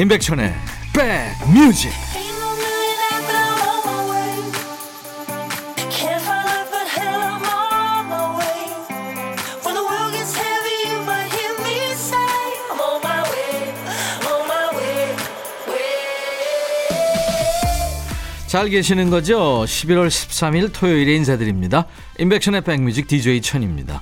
인백천의 백뮤직. 잘 계시는 거죠? 11월 13일 토요일에 인사드립니다. 인백션의 백뮤직 DJ 천입니다.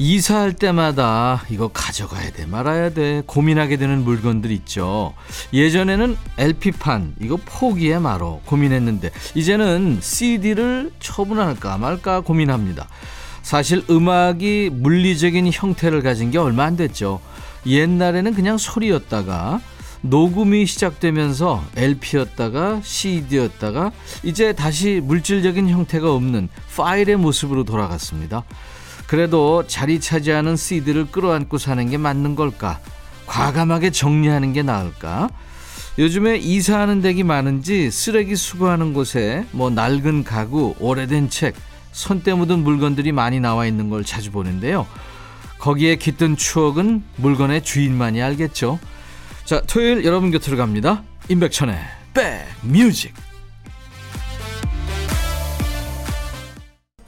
이사할 때마다 이거 가져가야 돼 말아야 돼 고민하게 되는 물건들 있죠. 예전에는 LP판 이거 포기해 말어 고민했는데 이제는 CD를 처분할까 말까 고민합니다. 사실 음악이 물리적인 형태를 가진 게 얼마 안 됐죠. 옛날에는 그냥 소리였다가 녹음이 시작되면서 LP였다가 CD였다가 이제 다시 물질적인 형태가 없는 파일의 모습으로 돌아갔습니다. 그래도 자리 차지하는 CD를 끌어안고 사는 게 맞는 걸까? 과감하게 정리하는 게 나을까? 요즘에 이사하는 댁이 많은지 쓰레기 수거하는 곳에 뭐 낡은 가구, 오래된 책, 손때 묻은 물건들이 많이 나와 있는 걸 자주 보는데요. 거기에 깃든 추억은 물건의 주인만이 알겠죠. 자, 토요일 여러분 곁으로 갑니다. 임백천의 백뮤직.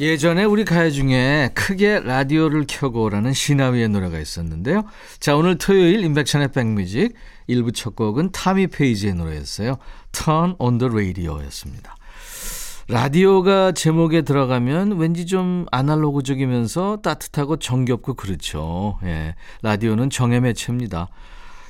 예전에 우리 가요 중에 크게 라디오를 켜고라는 신하위의 노래가 있었는데요. 자, 오늘 토요일 임백천의 백뮤직 1부 첫 곡은 타미 페이지의 노래였어요. Turn on the Radio였습니다. 라디오가 제목에 들어가면 왠지 좀 아날로그적이면서 따뜻하고 정겹고 그렇죠. 예, 라디오는 정의 매체입니다.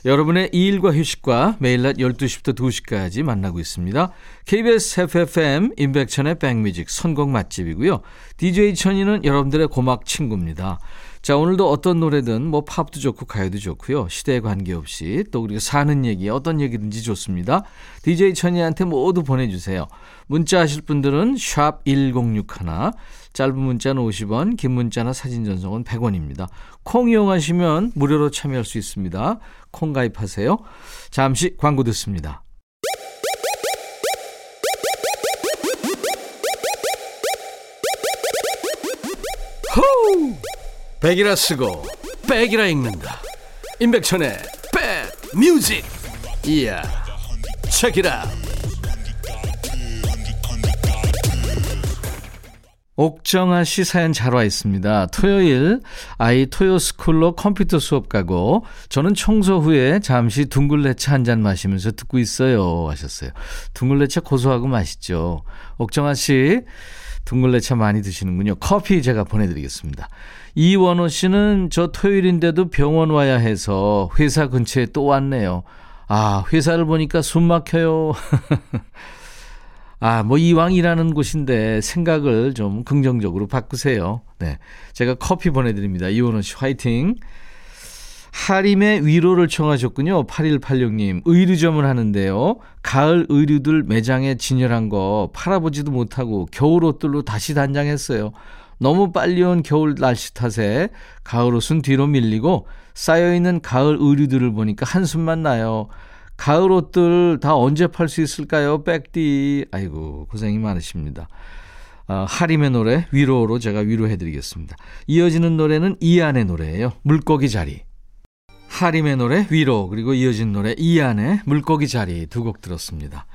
여러분의 일과 휴식과 매일 낮 12시부터 2시까지 만나고 있습니다. KBS FFM 임백천의 백뮤직 선곡 맛집이고요. DJ 천이는 여러분들의 고막 친구입니다. 자, 오늘도 어떤 노래든 뭐 팝도 좋고 가요도 좋고요. 시대에 관계없이 또 그리고 사는 얘기 어떤 얘기든지 좋습니다. DJ 천이한테 모두 보내주세요. 문자 하실 분들은 샵 1061, 짧은 문자는 50원, 긴 문자나 사진 전송은 100원입니다. 콩 이용하시면 무료로 참여할 수 있습니다. 콩 가입하세요. 잠시 광고 듣습니다. 호우! 백이라 쓰고 백이라 읽는다. 임백천의 백뮤직. 이야, 체키라. 옥정아 씨 사연 잘 와 있습니다. 토요일 아이 토요스쿨로 컴퓨터 수업 가고 저는 청소 후에 잠시 둥글레차 한 잔 마시면서 듣고 있어요 하셨어요. 둥글레차 고소하고 맛있죠. 옥정아 씨 둥글레차 많이 드시는군요. 커피 제가 보내드리겠습니다. 이원호 씨는 저 토요일인데도 병원 와야 해서 회사 근처에 또 왔네요. 아, 회사를 보니까 숨 막혀요. 아, 뭐 이왕 일하는 곳인데 생각을 좀 긍정적으로 바꾸세요. 네, 제가 커피 보내드립니다. 이원호 씨 화이팅. 하림의 위로를 청하셨군요. 8186님 의류점을 하는데요. 가을 의류들 매장에 진열한 거 팔아보지도 못하고 겨울옷들로 다시 단장했어요. 너무 빨리 온 겨울 날씨 탓에 가을옷은 뒤로 밀리고 쌓여있는 가을 의류들을 보니까 한숨만 나요. 가을 옷들 다 언제 팔 수 있을까요? 백디. 아이고, 고생이 많으십니다. 하림의 노래 위로로 제가 위로해드리겠습니다. 이어지는 노래는 이안의 노래예요. 물고기 자리. 하림의 노래 위로 그리고 이어진 노래 이안의 물고기 자리 두 곡 들었습니다.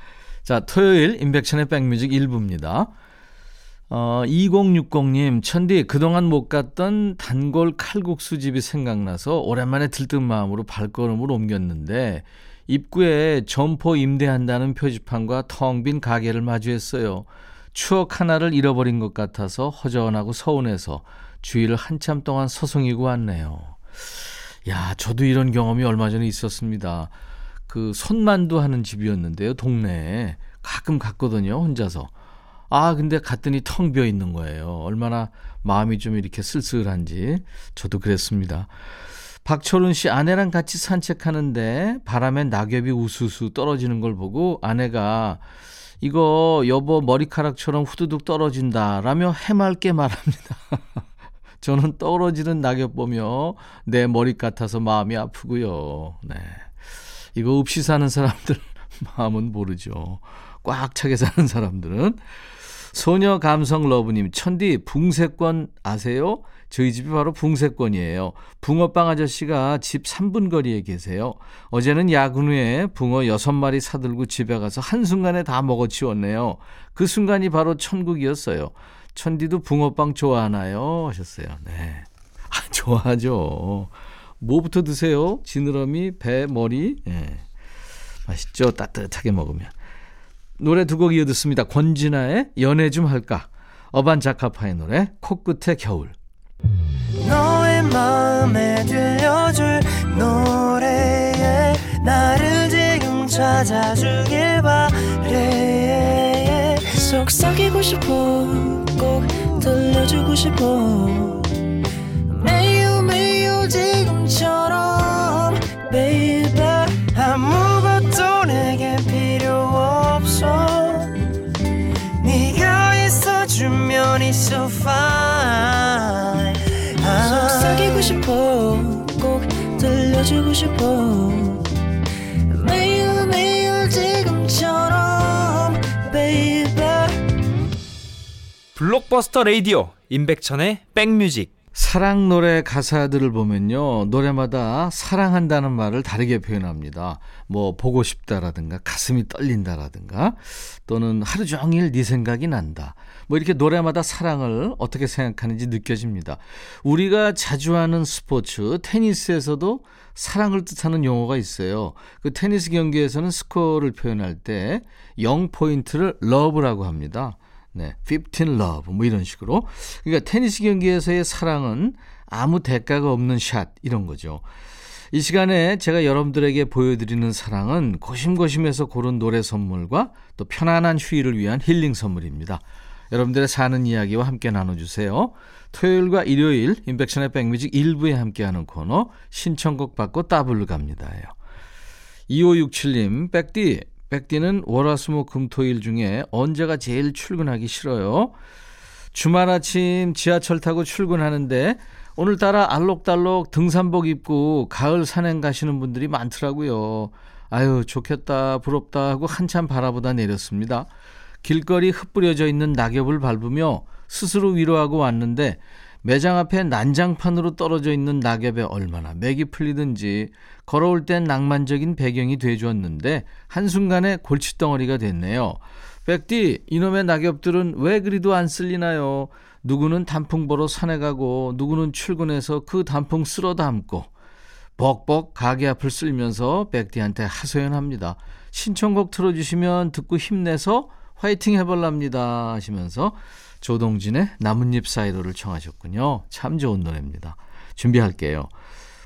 자, 토요일 임백천의 백뮤직 1부입니다. 2060님 천디 그동안 못 갔던 단골 칼국수 집이 생각나서 오랜만에 들뜬 마음으로 발걸음을 옮겼는데 입구에 점포 임대한다는 표지판과 텅 빈 가게를 마주했어요. 추억 하나를 잃어버린 것 같아서 허전하고 서운해서 주위를 한참 동안 서성이고 왔네요. 야, 저도 이런 경험이 얼마 전에 있었습니다. 그 손만두 하는 집이었는데요. 동네에 가끔 갔거든요. 혼자서. 아, 근데 갔더니 텅 비어 있는 거예요. 얼마나 마음이 좀 이렇게 쓸쓸한지 저도 그랬습니다. 박철훈 씨 아내랑 같이 산책하는데 바람에 낙엽이 우수수 떨어지는 걸 보고 아내가 이거 여보 머리카락처럼 후두둑 떨어진다라며 해맑게 말합니다. 저는 떨어지는 낙엽 보며 내 머리 같아서 마음이 아프고요. 네, 이거 없이 사는 사람들 마음은 모르죠. 꽉 차게 사는 사람들은. 소녀 감성 러브님, 천디 붕세권 아세요? 저희 집이 바로 붕세권이에요. 붕어빵 아저씨가 집 3분 거리에 계세요. 어제는 야근 후에 붕어 6마리 사들고 집에 가서 한순간에 다 먹어치웠네요. 그 순간이 바로 천국이었어요. 천디도 붕어빵 좋아하나요? 하셨어요. 네, 아, 좋아하죠. 뭐부터 드세요? 지느러미, 배, 머리. 네. 맛있죠? 따뜻하게 먹으면. 노래 두 곡 이어 듣습니다. 권진아의 연애 좀 할까, 어반자카파의 노래 코끝의 겨울. 너의 마음에 들려줄 노래에 나를 지금 찾아주길 바래. 속삭이고 싶어, 꼭 들려주고 싶어. 매우 매우 지금처럼 baby, 아무것도 내게 필요 없어. 네가 있어주면 it's so fine. 속삭이고 싶어, 꼭 들려주고 싶어. 매우 매우 지금처럼 baby. 블록버스터 라디오 임백천의 백뮤직. 사랑 노래 가사들을 보면요, 노래마다 사랑한다는 말을 다르게 표현합니다. 뭐 보고 싶다라든가, 가슴이 떨린다라든가, 또는 하루 종일 네 생각이 난다, 뭐 이렇게 노래마다 사랑을 어떻게 생각하는지 느껴집니다. 우리가 자주 하는 스포츠 테니스에서도 사랑을 뜻하는 용어가 있어요. 그 테니스 경기에서는 스코어를 표현할 때 0포인트를 러브라고 합니다. 네, 15 love 뭐 이런 식으로. 그러니까 테니스 경기에서의 사랑은 아무 대가가 없는 샷, 이런 거죠. 이 시간에 제가 여러분들에게 보여드리는 사랑은 고심고심해서 고른 노래 선물과 또 편안한 휴일을 위한 힐링 선물입니다. 여러분들의 사는 이야기와 함께 나눠주세요. 토요일과 일요일 인백션의 백뮤직 1부에 함께하는 코너, 신청곡 받고 따블로 갑니다예요. 2567님, 백디, 백디는 월화수목금토일 중에 언제가 제일 출근하기 싫어요. 주말 아침 지하철 타고 출근하는데 오늘따라 알록달록 등산복 입고 가을 산행 가시는 분들이 많더라고요. 아유, 좋겠다, 부럽다 하고 한참 바라보다 내렸습니다. 길거리 흩뿌려져 있는 낙엽을 밟으며 스스로 위로하고 왔는데 매장 앞에 난장판으로 떨어져 있는 낙엽에 얼마나 맥이 풀리든지 걸어올 땐 낭만적인 배경이 돼주었는데 한순간에 골칫덩어리가 됐네요. 백디, 이놈의 낙엽들은 왜 그리도 안 쓸리나요? 누구는 단풍 보러 산에 가고, 누구는 출근해서 그 단풍 쓸어 담고, 벅벅 가게 앞을 쓸면서 백디한테 하소연합니다. 신청곡 틀어주시면 듣고 힘내서 화이팅 해볼랍니다 하시면서 조동진의 나뭇잎 사이로를 청하셨군요. 참 좋은 노래입니다. 준비할게요.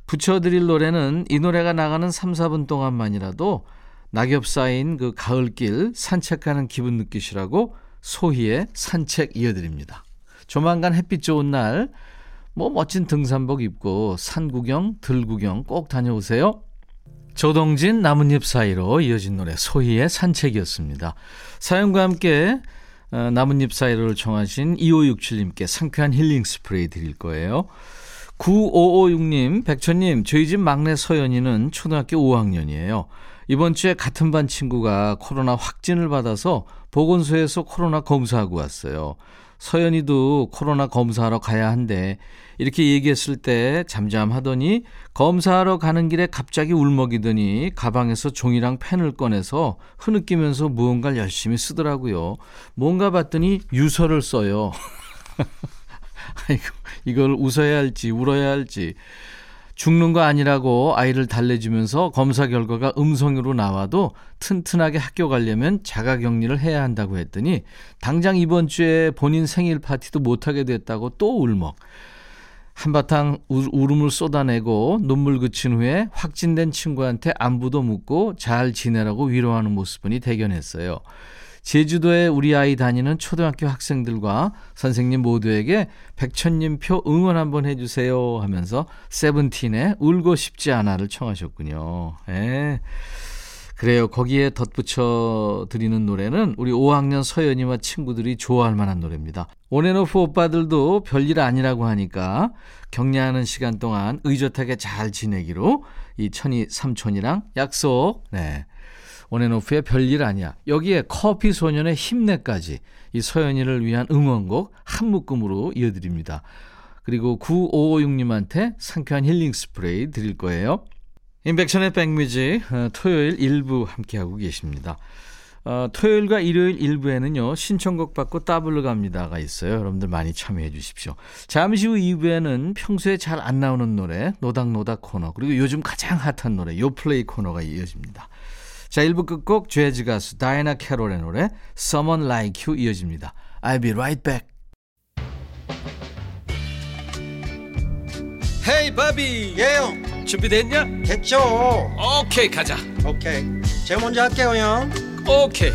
붙여드릴 노래는 이 노래가 나가는 3, 4분 동안만이라도 낙엽 쌓인 그 가을길 산책하는 기분 느끼시라고 소희의 산책 이어드립니다. 조만간 햇빛 좋은 날, 뭐 멋진 등산복 입고 산구경, 들구경 꼭 다녀오세요. 조동진 나뭇잎 사이로 이어진 노래 소희의 산책이었습니다. 사연과 함께 나뭇잎 사이로를 청하신 2567님께 상쾌한 힐링 스프레이 드릴 거예요. 9556님, 백천님, 저희 집 막내 서연이는 초등학교 5학년이에요. 이번 주에 같은 반 친구가 코로나 확진을 받아서 보건소에서 코로나 검사하고 왔어요. 서연이도 코로나 검사하러 가야 한대 이렇게 얘기했을 때 잠잠하더니 검사하러 가는 길에 갑자기 울먹이더니 가방에서 종이랑 펜을 꺼내서 흐느끼면서 무언가를 열심히 쓰더라고요. 뭔가 봤더니 유서를 써요. 아이고, 이걸 웃어야 할지 울어야 할지. 죽는 거 아니라고 아이를 달래주면서 검사 결과가 음성으로 나와도 튼튼하게 학교 가려면 자가격리를 해야 한다고 했더니 당장 이번 주에 본인 생일 파티도 못하게 됐다고 또 울먹. 한바탕 울음을 쏟아내고 눈물 그친 후에 확진된 친구한테 안부도 묻고 잘 지내라고 위로하는 모습이 대견했어요. 제주도에 우리 아이 다니는 초등학교 학생들과 선생님 모두에게 백천님표 응원 한번 해주세요 하면서 세븐틴의 울고 싶지 않아를 청하셨군요. 예. 그래요. 거기에 덧붙여 드리는 노래는 우리 5학년 서연이와 친구들이 좋아할 만한 노래입니다. 온앤오프 오빠들도 별일 아니라고 하니까 격려하는 시간 동안 의젓하게 잘 지내기로 이 천이 삼촌이랑 약속. 네. 원앤오프의 별일 아니야. 여기에 커피 소년의 힘내까지 이 서연이를 위한 응원곡 한 묶음으로 이어드립니다. 그리고 9556님한테 상쾌한 힐링 스프레이 드릴 거예요. 인백션의 백뮤직 토요일 1부 함께하고 계십니다. 토요일과 일요일 1부에는요 신청곡 받고 따블로 갑니다가 있어요. 여러분들 많이 참여해 주십시오. 잠시 후 2부에는 평소에 잘 안 나오는 노래 노닥노닥 코너, 그리고 요즘 가장 핫한 노래 요플레이 코너가 이어집니다. 자, 1부 끝곡 재즈 가수 다이애나 캐롤의 노래 Someone Like You 이어집니다. I'll be right back. Hey 바비, 예영, yeah. 준비됐냐? 됐죠. 오케이, 가자. 오케이, 제가 먼저 할게요 형. 오케이.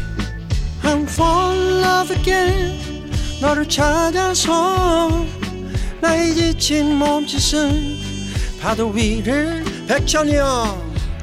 I'm falling in love again. 너를 찾아서 나의 지친 몸짓은 파도 위를 백천이야.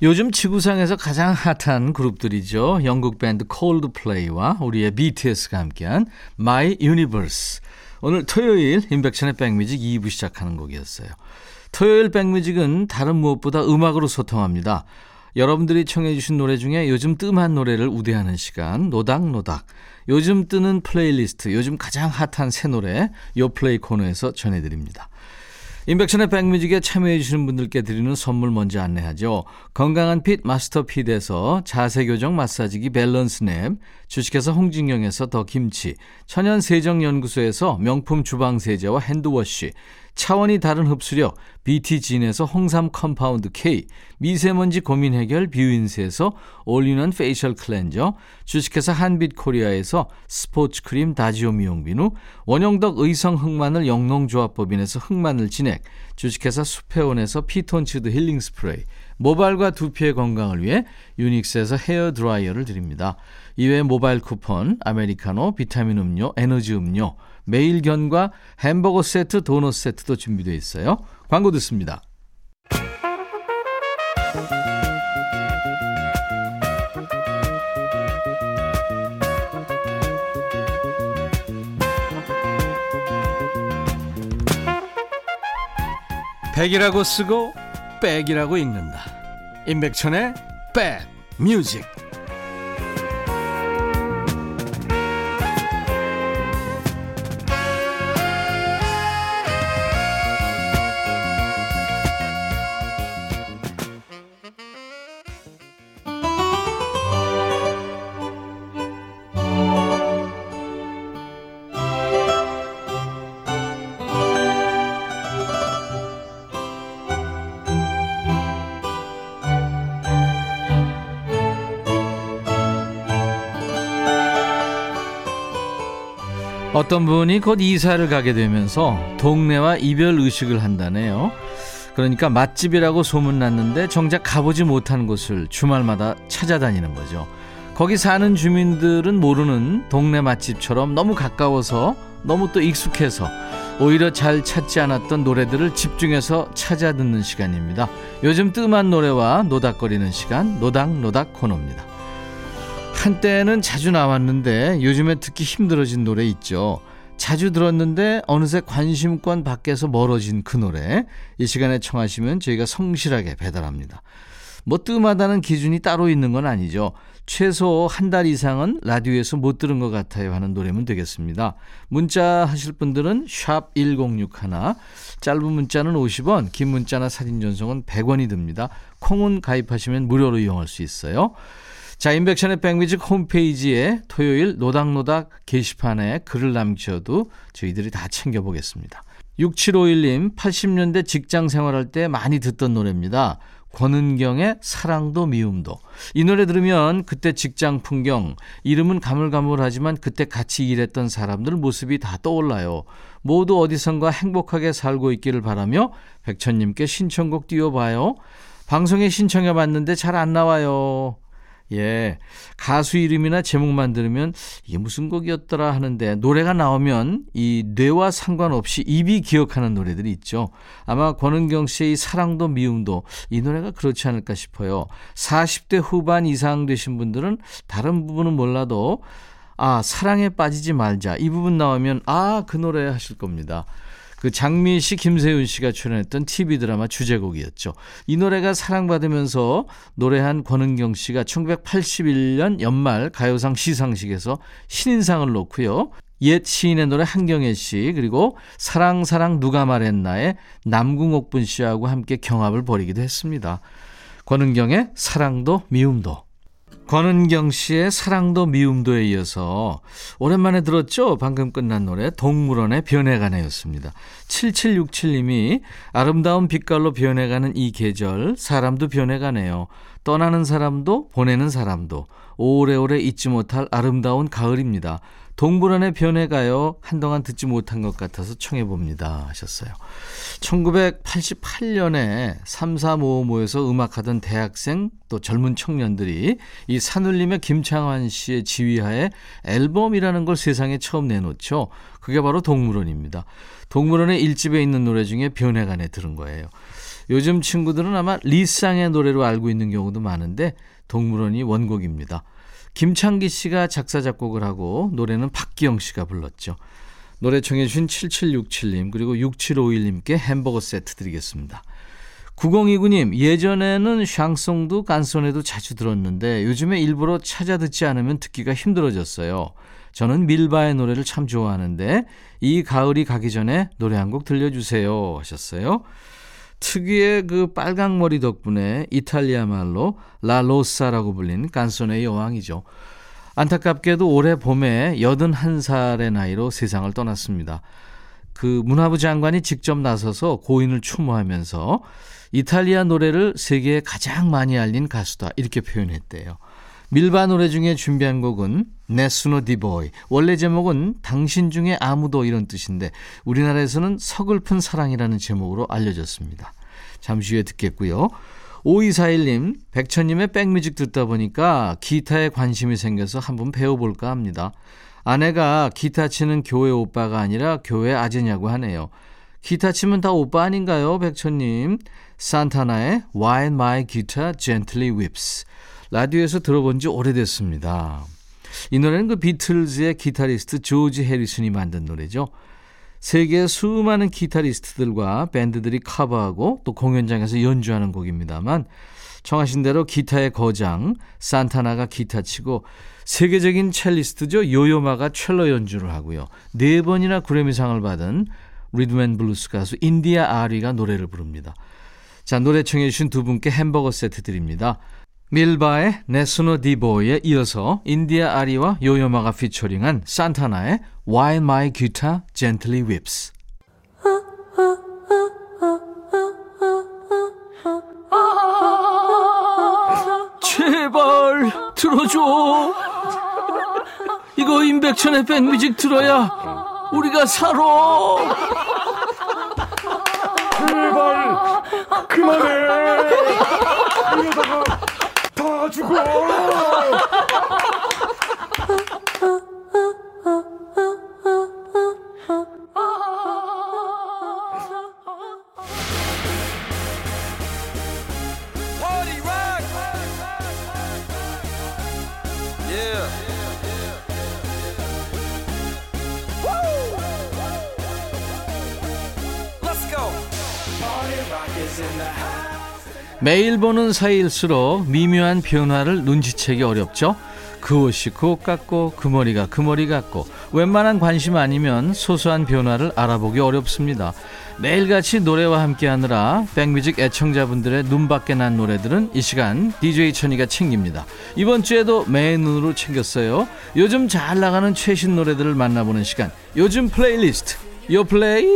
요즘 지구상에서 가장 핫한 그룹들이죠. 영국 밴드 콜드플레이와 우리의 BTS가 함께한 My Universe. 오늘 토요일 인백션의 백뮤직 2부 시작하는 곡이었어요. 토요일 백뮤직은 다른 무엇보다 음악으로 소통합니다. 여러분들이 청해 주신 노래 중에 요즘 뜸한 노래를 우대하는 시간 노닥노닥. 요즘 뜨는 플레이리스트, 요즘 가장 핫한 새 노래 요플레이 코너에서 전해드립니다. 인백션의 백뮤직에 참여해 주시는 분들께 드리는 선물 먼저 안내하죠. 건강한 핏 마스터 핏에서 자세교정 마사지기 밸런스냅, 주식회사 홍진경에서 더 김치, 천연세정연구소에서 명품 주방세제와 핸드워시, 차원이 다른 흡수력 BT진에서 홍삼 컴파운드 K, 미세먼지 고민 해결 뷰인스에서 올인원 페이셜 클렌저, 주식회사 한빛코리아에서 스포츠 크림 다지오 미용비누, 원형덕 의성 흑마늘 영농조합법인에서 흑마늘 진액, 주식회사 수페온에서 피톤치드 힐링 스프레이, 모발과 두피의 건강을 위해 유닉스에서 헤어 드라이어를 드립니다. 이외에 모바일 쿠폰, 아메리카노, 비타민 음료, 에너지 음료, 매일견과 햄버거 세트, 도넛 세트도 준비되어 있어요. 광고 듣습니다. 백이라고 쓰고 백이라고 읽는다. 임백천의 백 뮤직. 어떤 분이 곧 이사를 가게 되면서 동네와 이별 의식을 한다네요. 그러니까 맛집이라고 소문났는데 정작 가보지 못한 곳을 주말마다 찾아다니는 거죠. 거기 사는 주민들은 모르는 동네 맛집처럼 너무 가까워서, 너무 또 익숙해서 오히려 잘 찾지 않았던 노래들을 집중해서 찾아 듣는 시간입니다. 요즘 뜸한 노래와 노닥거리는 시간 노닥노닥 코너입니다. 한때는 자주 나왔는데 요즘에 듣기 힘들어진 노래 있죠. 자주 들었는데 어느새 관심권 밖에서 멀어진 그 노래, 이 시간에 청하시면 저희가 성실하게 배달합니다. 뭐 뜸하다는 기준이 따로 있는 건 아니죠. 최소 한 달 이상은 라디오에서 못 들은 것 같아요 하는 노래면 되겠습니다. 문자 하실 분들은 샵 1061, 짧은 문자는 50원, 긴 문자나 사진 전송은 100원이 듭니다. 콩은 가입하시면 무료로 이용할 수 있어요. 자, 인백션의 백뮤직 홈페이지에 토요일 노닥노닥 게시판에 글을 남겨도 저희들이 다 챙겨보겠습니다. 6751님, 80년대 직장 생활할 때 많이 듣던 노래입니다. 권은경의 사랑도 미움도. 이 노래 들으면 그때 직장 풍경, 이름은 가물가물하지만 그때 같이 일했던 사람들 모습이 다 떠올라요. 모두 어디선가 행복하게 살고 있기를 바라며 백천님께 신청곡 띄워봐요. 방송에 신청해봤는데 잘 안 나와요. 예, 가수 이름이나 제목만 들으면 이게 무슨 곡이었더라 하는데 노래가 나오면 이 뇌와 상관없이 입이 기억하는 노래들이 있죠. 아마 권은경 씨의 사랑도 미움도 이 노래가 그렇지 않을까 싶어요. 40대 후반 이상 되신 분들은 다른 부분은 몰라도 아, 사랑에 빠지지 말자 이 부분 나오면 아, 그 노래 하실 겁니다. 그 장미희 씨, 김세윤 씨가 출연했던 TV 드라마 주제곡이었죠. 이 노래가 사랑받으면서 노래한 권은경 씨가 1981년 연말 가요상 시상식에서 신인상을 놓고요. 옛 시인의 노래 한경애 씨 그리고 사랑사랑 누가 말했나의 남궁옥분 씨하고 함께 경합을 벌이기도 했습니다. 권은경의 사랑도 미움도. 권은경 씨의 사랑도 미움도에 이어서 오랜만에 들었죠? 방금 끝난 노래 동물원의 변해가네였습니다. 7767님이 아름다운 빛깔로 변해가는 이 계절 사람도 변해가네요. 떠나는 사람도 보내는 사람도 오래오래 잊지 못할 아름다운 가을입니다. 동물원의 변해가요. 한동안 듣지 못한 것 같아서 청해봅니다 하셨어요. 1988년에 335 모여서 음악하던 대학생 또 젊은 청년들이 이 산울림의 김창환 씨의 지휘하에 앨범이라는 걸 세상에 처음 내놓죠. 그게 바로 동물원입니다. 동물원의 1집에 있는 노래 중에 변해간에 들은 거예요. 요즘 친구들은 아마 리쌍의 노래로 알고 있는 경우도 많은데 동물원이 원곡입니다. 김창기 씨가 작사 작곡을 하고 노래는 박기영 씨가 불렀죠. 노래 청해 주신 7767님 그리고 6751님께 햄버거 세트 드리겠습니다. 9029님 예전에는 샹송도 깐손에도 자주 들었는데 요즘에 일부러 찾아 듣지 않으면 듣기가 힘들어졌어요. 저는 밀바의 노래를 참 좋아하는데 이 가을이 가기 전에 노래 한 곡 들려주세요 하셨어요. 특유의 그 빨강머리 덕분에 이탈리아 말로 라로사라고 불린 깐소네의 여왕이죠. 안타깝게도 올해 봄에 81살의 나이로 세상을 떠났습니다. 그 문화부 장관이 직접 나서서 고인을 추모하면서 이탈리아 노래를 세계에 가장 많이 알린 가수다 이렇게 표현했대요. 밀바 노래 중에 준비한 곡은 Nessuno di voi. 원래 제목은 당신 중에 아무도 이런 뜻인데 우리나라에서는 서글픈 사랑이라는 제목으로 알려졌습니다. 잠시 후에 듣겠고요. 5241님, 백천님의 백뮤직 듣다 보니까 기타에 관심이 생겨서 한번 배워볼까 합니다. 아내가 기타 치는 교회 오빠가 아니라 교회 아재냐고 하네요. 기타 치면 다 오빠 아닌가요, 백천님? 산타나의 Why My Guitar Gently Weeps. 라디오에서 들어본 지 오래됐습니다. 이 노래는 그 비틀즈의 기타리스트 조지 해리슨이 만든 노래죠. 세계의 수많은 기타리스트들과 밴드들이 커버하고 또 공연장에서 연주하는 곡입니다만 청하신 대로 기타의 거장 산타나가 기타 치고 세계적인 첼리스트죠. 요요마가 첼로 연주를 하고요. 4번이나 그래미상을 받은 리듬앤블루스 가수 인디아 아리가 노래를 부릅니다. 자, 노래 청해 주신 두 분께 햄버거 세트 드립니다. 밀바의 네스노 디보이에 이어서 인디아 아리와 요요마가 피처링한 산타나의 Why My Guitar Gently Weeps. 제발 들어줘. 이거 임백천의 백뮤직 들어야 우리가 살아. 제발 그만해. 이러다가 다 죽어. 매일 보는 사이일수록 미묘한 변화를 눈치채기 어렵죠. 그 옷이 그 옷 같고 그 머리가 그 머리 같고 웬만한 관심 아니면 소소한 변화를 알아보기 어렵습니다. 매일같이 노래와 함께하느라 백뮤직 애청자분들의 눈밖에 난 노래들은 이 시간 DJ 천이가 챙깁니다. 이번 주에도 매의 눈으로 챙겼어요. 요즘 잘 나가는 최신 노래들을 만나보는 시간 요즘 플레이리스트 요플레이.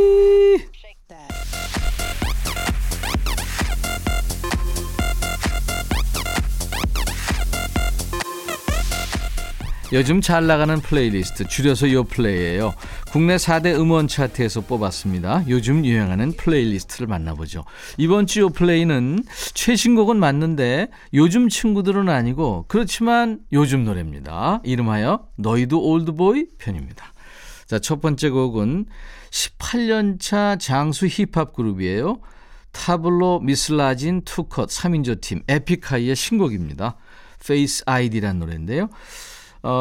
요즘 잘 나가는 플레이리스트, 줄여서 요플레이예요. 국내 4대 음원 차트에서 뽑았습니다. 요즘 유행하는 플레이리스트를 만나보죠. 이번 주 요플레이는 최신곡은 맞는데 요즘 친구들은 아니고 그렇지만 요즘 노래입니다. 이름하여 너희도 올드보이 편입니다. 자, 첫 번째 곡은 18년차 장수 힙합 그룹이에요. 타블로, 미스라 진, 투컷 3인조 팀 에픽 하이의 신곡입니다. Face ID라는 노래인데요.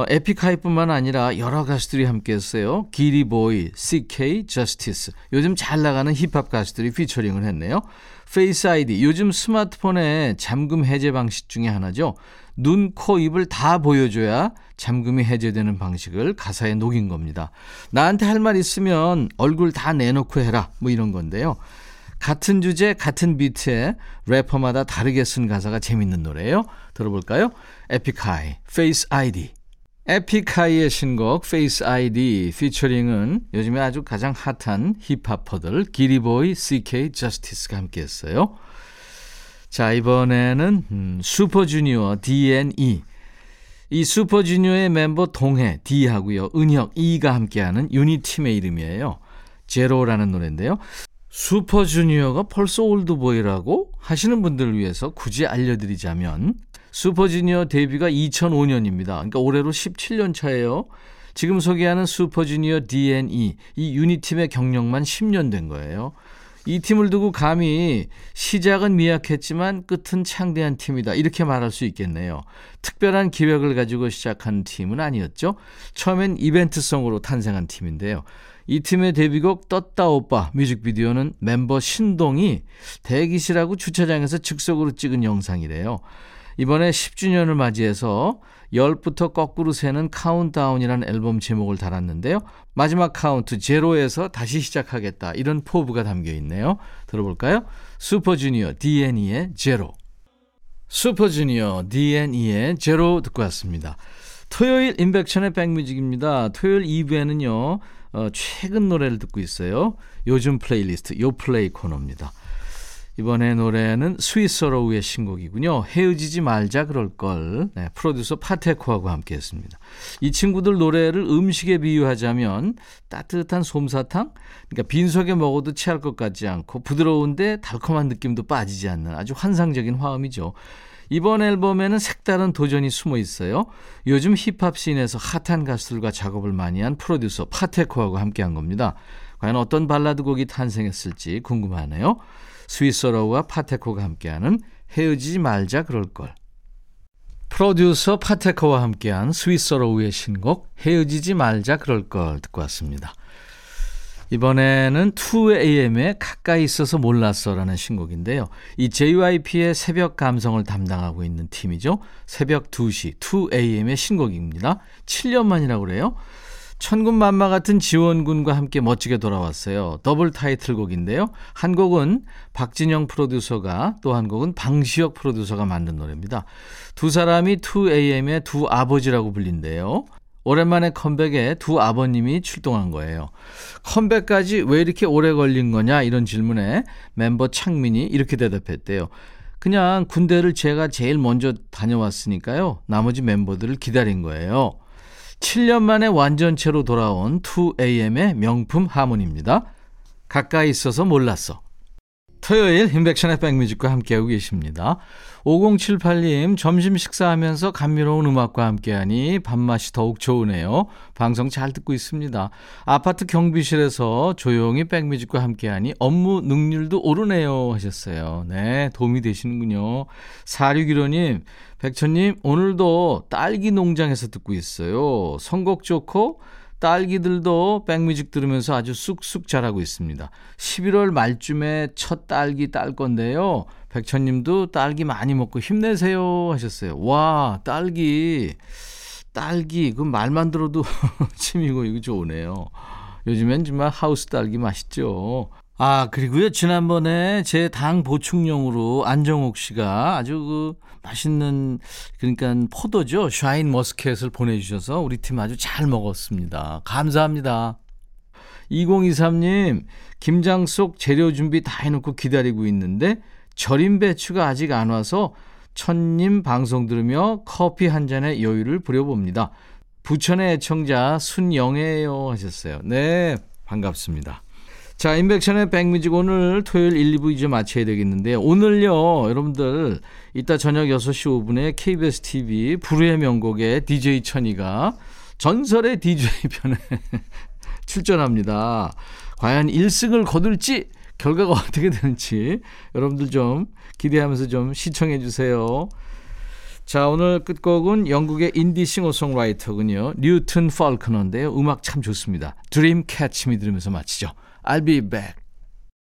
에픽 하이뿐만 아니라 여러 가수들이 함께 했어요. 기리보이, CK, Justice. 요즘 잘 나가는 힙합 가수들이 피처링을 했네요. Face ID. 요즘 스마트폰의 잠금 해제 방식 중에 하나죠. 눈, 코, 입을 다 보여줘야 잠금이 해제되는 방식을 가사에 녹인 겁니다. 나한테 할 말 있으면 얼굴 다 내놓고 해라. 뭐 이런 건데요. 같은 주제, 같은 비트에 래퍼마다 다르게 쓴 가사가 재밌는 노래예요. 들어볼까요? 에픽 하이, Face ID. 에픽 하이의 신곡 Face ID 피처링은 요즘에 아주 가장 핫한 힙합퍼들 기리보이, CK, Justice가 함께했어요. 자, 이번에는 슈퍼 주니어 D&E. 이 슈퍼 주니어의 멤버 동해 D하고요, 은혁 E가 함께하는 유닛팀의 이름이에요. 제로라는 노래인데요. 슈퍼주니어가 벌써 올드보이라고 하시는 분들을 위해서 굳이 알려드리자면 슈퍼주니어 데뷔가 2005년입니다. 그러니까 올해로 17년 차예요. 지금 소개하는 슈퍼주니어 D&E, 이 유닛팀의 경력만 10년 된 거예요. 이 팀을 두고 감히 시작은 미약했지만 끝은 창대한 팀이다, 이렇게 말할 수 있겠네요. 특별한 기획을 가지고 시작한 팀은 아니었죠. 처음엔 이벤트성으로 탄생한 팀인데요. 이 팀의 데뷔곡 떴다 오빠 뮤직비디오는 멤버 신동이 대기실하고 주차장에서 즉석으로 찍은 영상이래요. 이번에 10주년을 맞이해서 10부터 거꾸로 세는 카운트다운이라는 앨범 제목을 달았는데요. 마지막 카운트 제로에서 다시 시작하겠다, 이런 포부가 담겨있네요. 들어볼까요? 슈퍼주니어 D&E의 제로. 슈퍼주니어 D&E의 제로 듣고 왔습니다. 토요일 인백션의 백뮤직입니다. 토요일 2부에는요, 최근 노래를 듣고 있어요. 요즘 플레이리스트 요플레이 코너입니다. 이번에 노래는 스위스어로우의 신곡이군요. 헤어지지 말자 그럴걸. 네, 프로듀서 파테코하고 함께했습니다. 이 친구들 노래를 음식에 비유하자면 따뜻한 솜사탕? 그러니까 빈속에 먹어도 체할 것 같지 않고 부드러운데 달콤한 느낌도 빠지지 않는 아주 환상적인 화음이죠. 이번 앨범에는 색다른 도전이 숨어 있어요. 요즘 힙합 씬에서 핫한 가수들과 작업을 많이 한 프로듀서 파테코하고 함께한 겁니다. 과연 어떤 발라드 곡이 탄생했을지 궁금하네요. 스위스어로우와 파테코가 함께하는 헤어지지 말자 그럴걸. 프로듀서 파테코와 함께한 스위스어로우의 신곡 헤어지지 말자 그럴걸 듣고 왔습니다. 이번에는 2AM의 가까이 있어서 몰랐어라는 신곡인데요. 이 JYP의 새벽 감성을 담당하고 있는 팀이죠. 새벽 2시 2AM의 신곡입니다. 7년 만이라고 그래요. 천군만마 같은 지원군과 함께 멋지게 돌아왔어요. 더블 타이틀곡인데요. 한 곡은 박진영 프로듀서가, 또 한 곡은 방시혁 프로듀서가 만든 노래입니다. 두 사람이 2AM의 두 아버지라고 불린대요. 오랜만에 컴백에 두 아버님이 출동한 거예요. 컴백까지 왜 이렇게 오래 걸린 거냐, 이런 질문에 멤버 창민이 이렇게 대답했대요. 그냥 군대를 제가 제일 먼저 다녀왔으니까요. 나머지 멤버들을 기다린 거예요. 7년 만에 완전체로 돌아온 2AM의 명품 하모니입니다. 가까이 있어서 몰랐어. 토요일 인백션의 백뮤직과 함께하고 계십니다. 5078님, 점심 식사하면서 감미로운 음악과 함께하니 밥맛이 더욱 좋으네요. 방송 잘 듣고 있습니다. 아파트 경비실에서 조용히 백뮤직과 함께하니 업무 능률도 오르네요 하셨어요. 네, 도움이 되시는군요. 4615님, 백천님 오늘도 딸기 농장에서 듣고 있어요. 선곡 좋고 딸기들도 백뮤직 들으면서 아주 쑥쑥 자라고 있습니다. 11월 말쯤에 첫 딸기 딸 건데요. 백천님도 딸기 많이 먹고 힘내세요 하셨어요. 와, 딸기 그 말만 들어도 침이 고이고 좋으네요. 요즘엔 정말 하우스 딸기 맛있죠. 아, 그리고요, 지난번에 제 당 보충용으로 안정옥 씨가 아주 그 맛있는, 그러니까 포도죠, 샤인 머스켓을 보내주셔서 우리 팀 아주 잘 먹었습니다. 감사합니다. 2023님, 김장 속 재료 준비 다 해놓고 기다리고 있는데 절임 배추가 아직 안 와서 천님 방송 들으며 커피 한 잔의 여유를 부려봅니다. 부천의 애청자 순영애요 하셨어요. 네, 반갑습니다. 자, 인백션의 백뮤직 오늘 토요일 1, 2부 이제 마쳐야 되겠는데요. 오늘요, 여러분들 이따 저녁 6시 5분에 KBS TV 불후의 명곡에 DJ 천이가 전설의 DJ 편에 출전합니다. 과연 1승을 거둘지 결과가 어떻게 되는지 여러분들 좀 기대하면서 좀 시청해 주세요. 자, 오늘 끝곡은 영국의 인디 싱어송라이터군요. 뉴튼 펄크너인데요. 음악 참 좋습니다. 드림 캐치미 들으면서 마치죠. I'll be back.